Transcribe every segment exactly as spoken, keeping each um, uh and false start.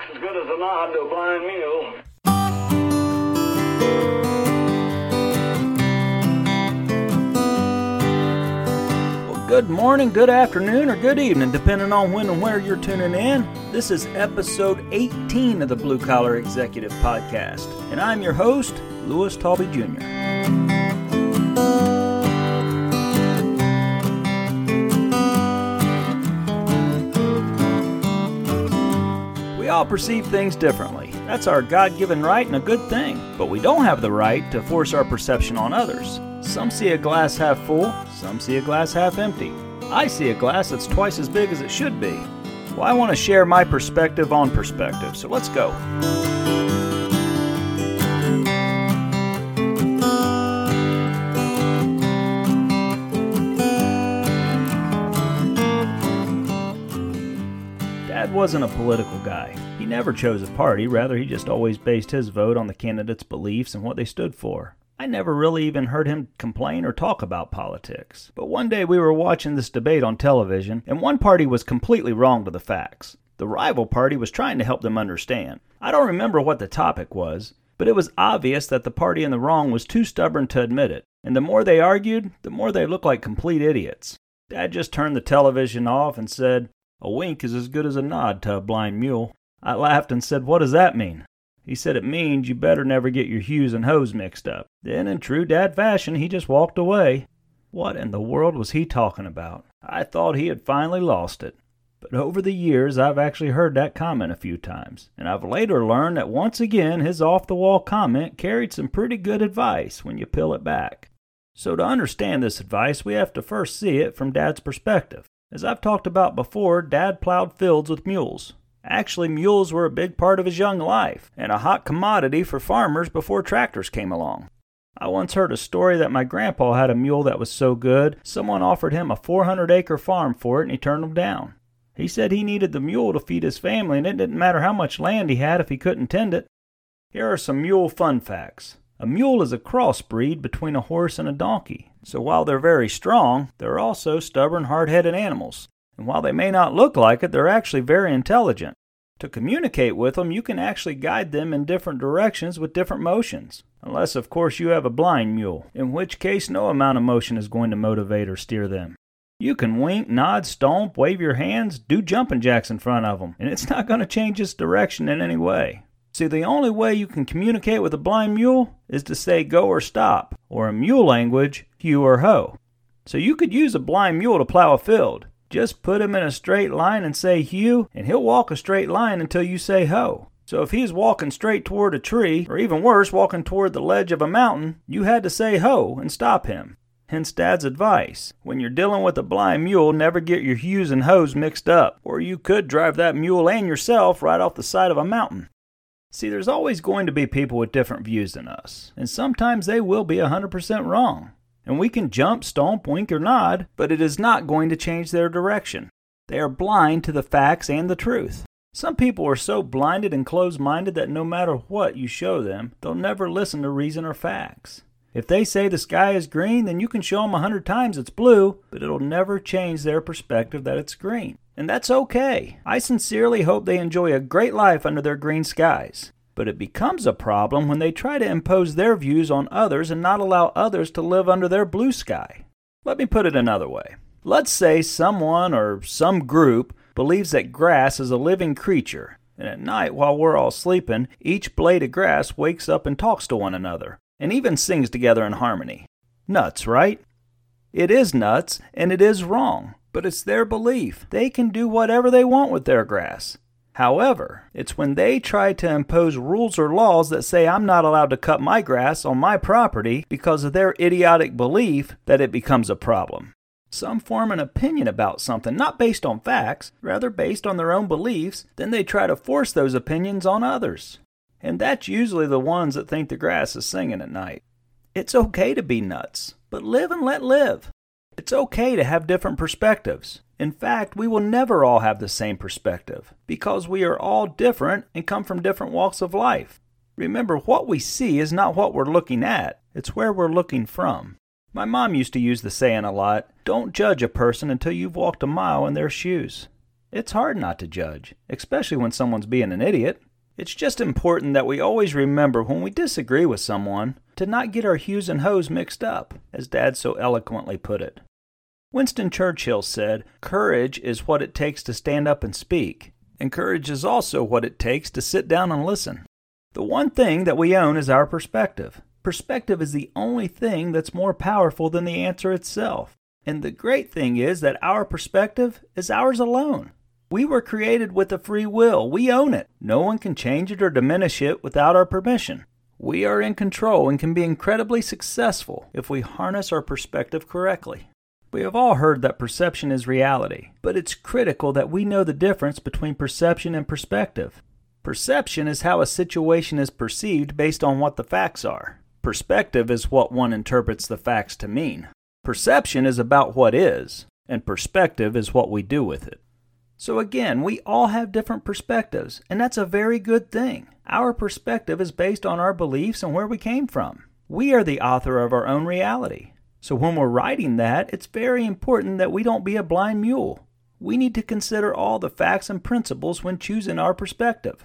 It's as good as a nod to a blind mule. Good morning, good afternoon, or good evening, depending on when and where you're tuning in. This is episode eighteen of the Blue Collar Executive Podcast, and I'm your host, Lewis Talby Junior We all perceive things differently. That's our God-given right and a good thing, but we don't have the right to force our perception on others. Some see a glass half full, some see a glass half empty. I see a glass that's twice as big as it should be. Well, I want to share my perspective on perspective, so let's go. Dad wasn't a political guy. He never chose a party, rather he just always based his vote on the candidates' beliefs and what they stood for. I never really even heard him complain or talk about politics. But one day we were watching this debate on television, and one party was completely wrong to the facts. The rival party was trying to help them understand. I don't remember what the topic was, but it was obvious that the party in the wrong was too stubborn to admit it. And the more they argued, the more they looked like complete idiots. Dad just turned the television off and said, "A wink is as good as a nod to a blind mule." I laughed and said, "What does that mean?" He said it means you better never get your hues and hoes mixed up. Then, in true Dad fashion, he just walked away. What in the world was he talking about? I thought he had finally lost it. But over the years, I've actually heard that comment a few times, and I've later learned that once again, his off-the-wall comment carried some pretty good advice when you peel it back. So to understand this advice, we have to first see it from Dad's perspective. As I've talked about before, Dad plowed fields with mules. Actually, mules were a big part of his young life, and a hot commodity for farmers before tractors came along. I once heard a story that my grandpa had a mule that was so good, someone offered him a four hundred acre farm for it and he turned him down. He said he needed the mule to feed his family and it didn't matter how much land he had if he couldn't tend it. Here are some mule fun facts. A mule is a crossbreed between a horse and a donkey, so while they're very strong, they're also stubborn, hard-headed animals. And while they may not look like it, they're actually very intelligent. To communicate with them, you can actually guide them in different directions with different motions. Unless, of course, you have a blind mule, in which case no amount of motion is going to motivate or steer them. You can wink, nod, stomp, wave your hands, do jumping jacks in front of them, and it's not going to change its direction in any way. See, the only way you can communicate with a blind mule is to say go or stop, or in mule language, hue or ho. So you could use a blind mule to plow a field. Just put him in a straight line and say hue, and he'll walk a straight line until you say ho. So if he's walking straight toward a tree, or even worse, walking toward the ledge of a mountain, you had to say ho and stop him. Hence Dad's advice. When you're dealing with a blind mule, never get your hues and hoes mixed up, or you could drive that mule and yourself right off the side of a mountain. See, there's always going to be people with different views than us, and sometimes they will be one hundred percent wrong. And we can jump, stomp, wink, or nod, but it is not going to change their direction. They are blind to the facts and the truth. Some people are so blinded and closed-minded that no matter what you show them, they'll never listen to reason or facts. If they say the sky is green, then you can show them a hundred times it's blue, but it'll never change their perspective that it's green. And that's okay. I sincerely hope they enjoy a great life under their green skies. But it becomes a problem when they try to impose their views on others and not allow others to live under their blue sky. Let me put it another way. Let's say someone or some group believes that grass is a living creature, and at night while we're all sleeping, each blade of grass wakes up and talks to one another, and even sings together in harmony. Nuts, right? It is nuts, and it is wrong, but it's their belief. They can do whatever they want with their grass. However, it's when they try to impose rules or laws that say I'm not allowed to cut my grass on my property because of their idiotic belief that it becomes a problem. Some form an opinion about something, not based on facts, rather based on their own beliefs, then they try to force those opinions on others. And that's usually the ones that think the grass is singing at night. It's okay to be nuts, but live and let live. It's okay to have different perspectives. In fact, we will never all have the same perspective because we are all different and come from different walks of life. Remember, what we see is not what we're looking at. It's where we're looking from. My mom used to use the saying a lot, don't judge a person until you've walked a mile in their shoes. It's hard not to judge, especially when someone's being an idiot. It's just important that we always remember when we disagree with someone to not get our hues and hoes mixed up, as Dad so eloquently put it. Winston Churchill said, "Courage is what it takes to stand up and speak, and courage is also what it takes to sit down and listen." The one thing that we own is our perspective. Perspective is the only thing that's more powerful than the answer itself. And the great thing is that our perspective is ours alone. We were created with a free will. We own it. No one can change it or diminish it without our permission. We are in control and can be incredibly successful if we harness our perspective correctly. We have all heard that perception is reality, but it's critical that we know the difference between perception and perspective. Perception is how a situation is perceived based on what the facts are. Perspective is what one interprets the facts to mean. Perception is about what is, and perspective is what we do with it. So again, we all have different perspectives, and that's a very good thing. Our perspective is based on our beliefs and where we came from. We are the author of our own reality. So when we're writing that, it's very important that we don't be a blind mule. We need to consider all the facts and principles when choosing our perspective.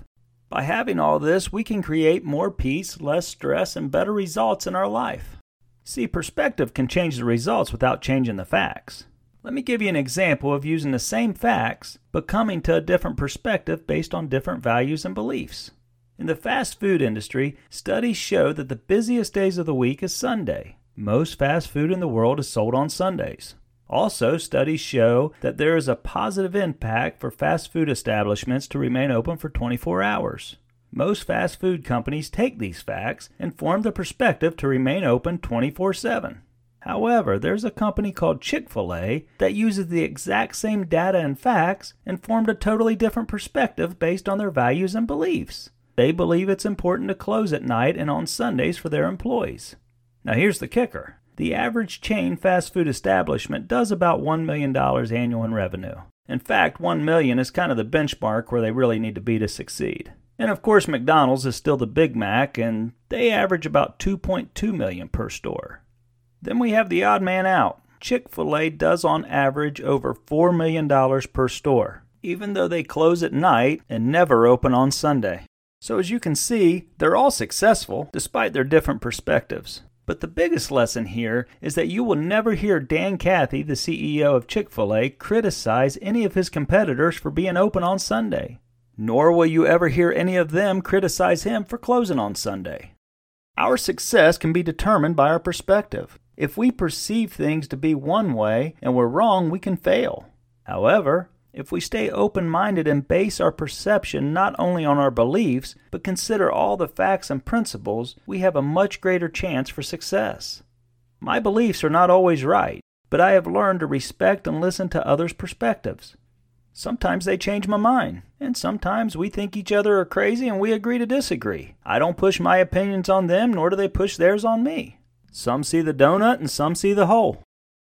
By having all this, we can create more peace, less stress, and better results in our life. See, perspective can change the results without changing the facts. Let me give you an example of using the same facts, but coming to a different perspective based on different values and beliefs. In the fast food industry, studies show that the busiest days of the week is Sunday. Most fast food in the world is sold on Sundays. Also, studies show that there is a positive impact for fast food establishments to remain open for twenty-four hours. Most fast food companies take these facts and form the perspective to remain open twenty-four seven. However, there's a company called Chick-fil-A that uses the exact same data and facts and formed a totally different perspective based on their values and beliefs. They believe it's important to close at night and on Sundays for their employees. Now here's the kicker. The average chain fast food establishment does about one million dollars annual in revenue. In fact, one million dollars is kind of the benchmark where they really need to be to succeed. And of course, McDonald's is still the Big Mac, and they average about two point two million dollars per store. Then we have the odd man out. Chick-fil-A does on average over four million dollars per store, even though they close at night and never open on Sunday. So as you can see, they're all successful despite their different perspectives. But the biggest lesson here is that you will never hear Dan Cathy, the C E O of Chick-fil-A, criticize any of his competitors for being open on Sunday. Nor will you ever hear any of them criticize him for closing on Sunday. Our success can be determined by our perspective. If we perceive things to be one way and we're wrong, we can fail. However, if we stay open-minded and base our perception not only on our beliefs, but consider all the facts and principles, we have a much greater chance for success. My beliefs are not always right, but I have learned to respect and listen to others' perspectives. Sometimes they change my mind, and sometimes we think each other are crazy and we agree to disagree. I don't push my opinions on them, nor do they push theirs on me. Some see the donut and some see the hole.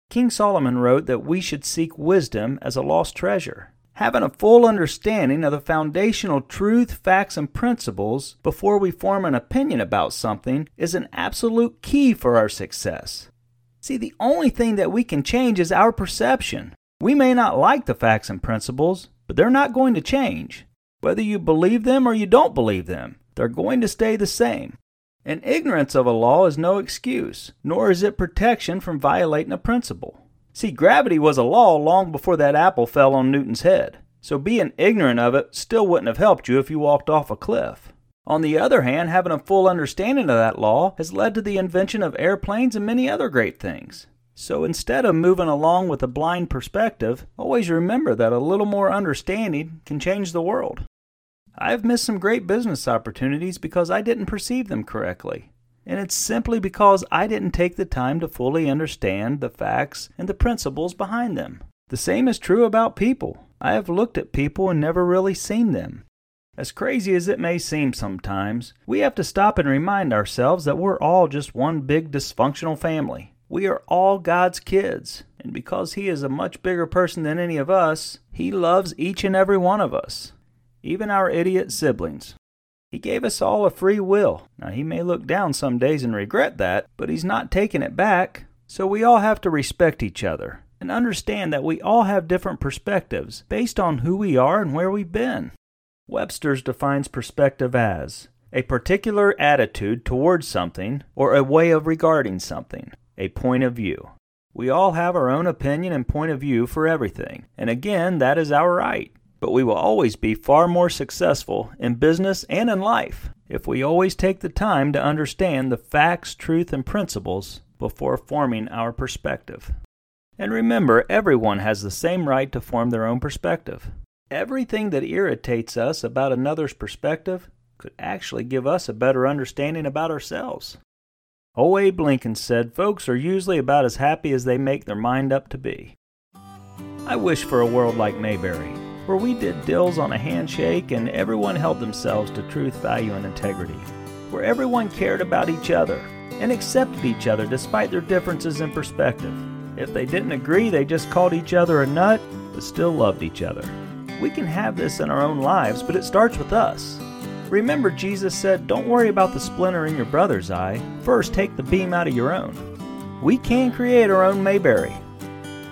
King Solomon wrote that we should seek wisdom as a lost treasure, having a full understanding of the foundational truth, facts, and principles before we form an opinion about something is an absolute key for our success. See, the only thing that we can change is our perception. We may not like the facts and principles, but they're not going to change. Whether you believe them or you don't believe them, they're going to stay the same. And ignorance of a law is no excuse, nor is it protection from violating a principle. See, gravity was a law long before that apple fell on Newton's head, so being ignorant of it still wouldn't have helped you if you walked off a cliff. On the other hand, having a full understanding of that law has led to the invention of airplanes and many other great things. So instead of moving along with a blind perspective, always remember that a little more understanding can change the world. I've missed some great business opportunities because I didn't perceive them correctly. And it's simply because I didn't take the time to fully understand the facts and the principles behind them. The same is true about people. I have looked at people and never really seen them. As crazy as it may seem sometimes, we have to stop and remind ourselves that we're all just one big dysfunctional family. We are all God's kids. And because He is a much bigger person than any of us, He loves each and every one of us. Even our idiot siblings. He gave us all a free will. Now, He may look down some days and regret that, but He's not taking it back, so we all have to respect each other. and understand that we all have different perspectives based on who we are and where we've been. Webster's defines perspective as a particular attitude towards something or a way of regarding something, a point of view. We all have our own opinion and point of view for everything, and again, that is our right. But we will always be far more successful in business and in life if we always take the time to understand the facts, truth, and principles before forming our perspective. And remember, everyone has the same right to form their own perspective. Everything that irritates us about another's perspective could actually give us a better understanding about ourselves. Old Abe Lincoln said folks are usually about as happy as they make their mind up to be. I wish for a world like Mayberry, where we did deals on a handshake and everyone held themselves to truth, value, and integrity, where everyone cared about each other and accepted each other despite their differences in perspective. If they didn't agree, they just called each other a nut, but still loved each other. We can have this in our own lives, but it starts with us. Remember, Jesus said, don't worry about the splinter in your brother's eye. First, take the beam out of your own. We can create our own Mayberry.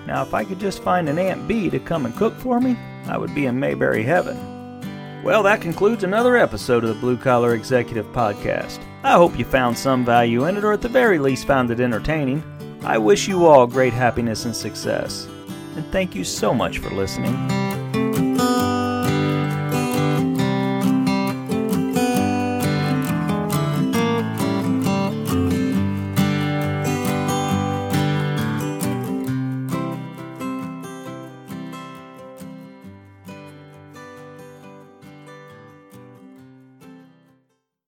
Now, if I could just find an Aunt Bee to come and cook for me, I would be in Mayberry heaven. Well, that concludes another episode of the Blue Collar Executive Podcast. I hope you found some value in it, or at the very least found it entertaining. I wish you all great happiness and success. And thank you so much for listening.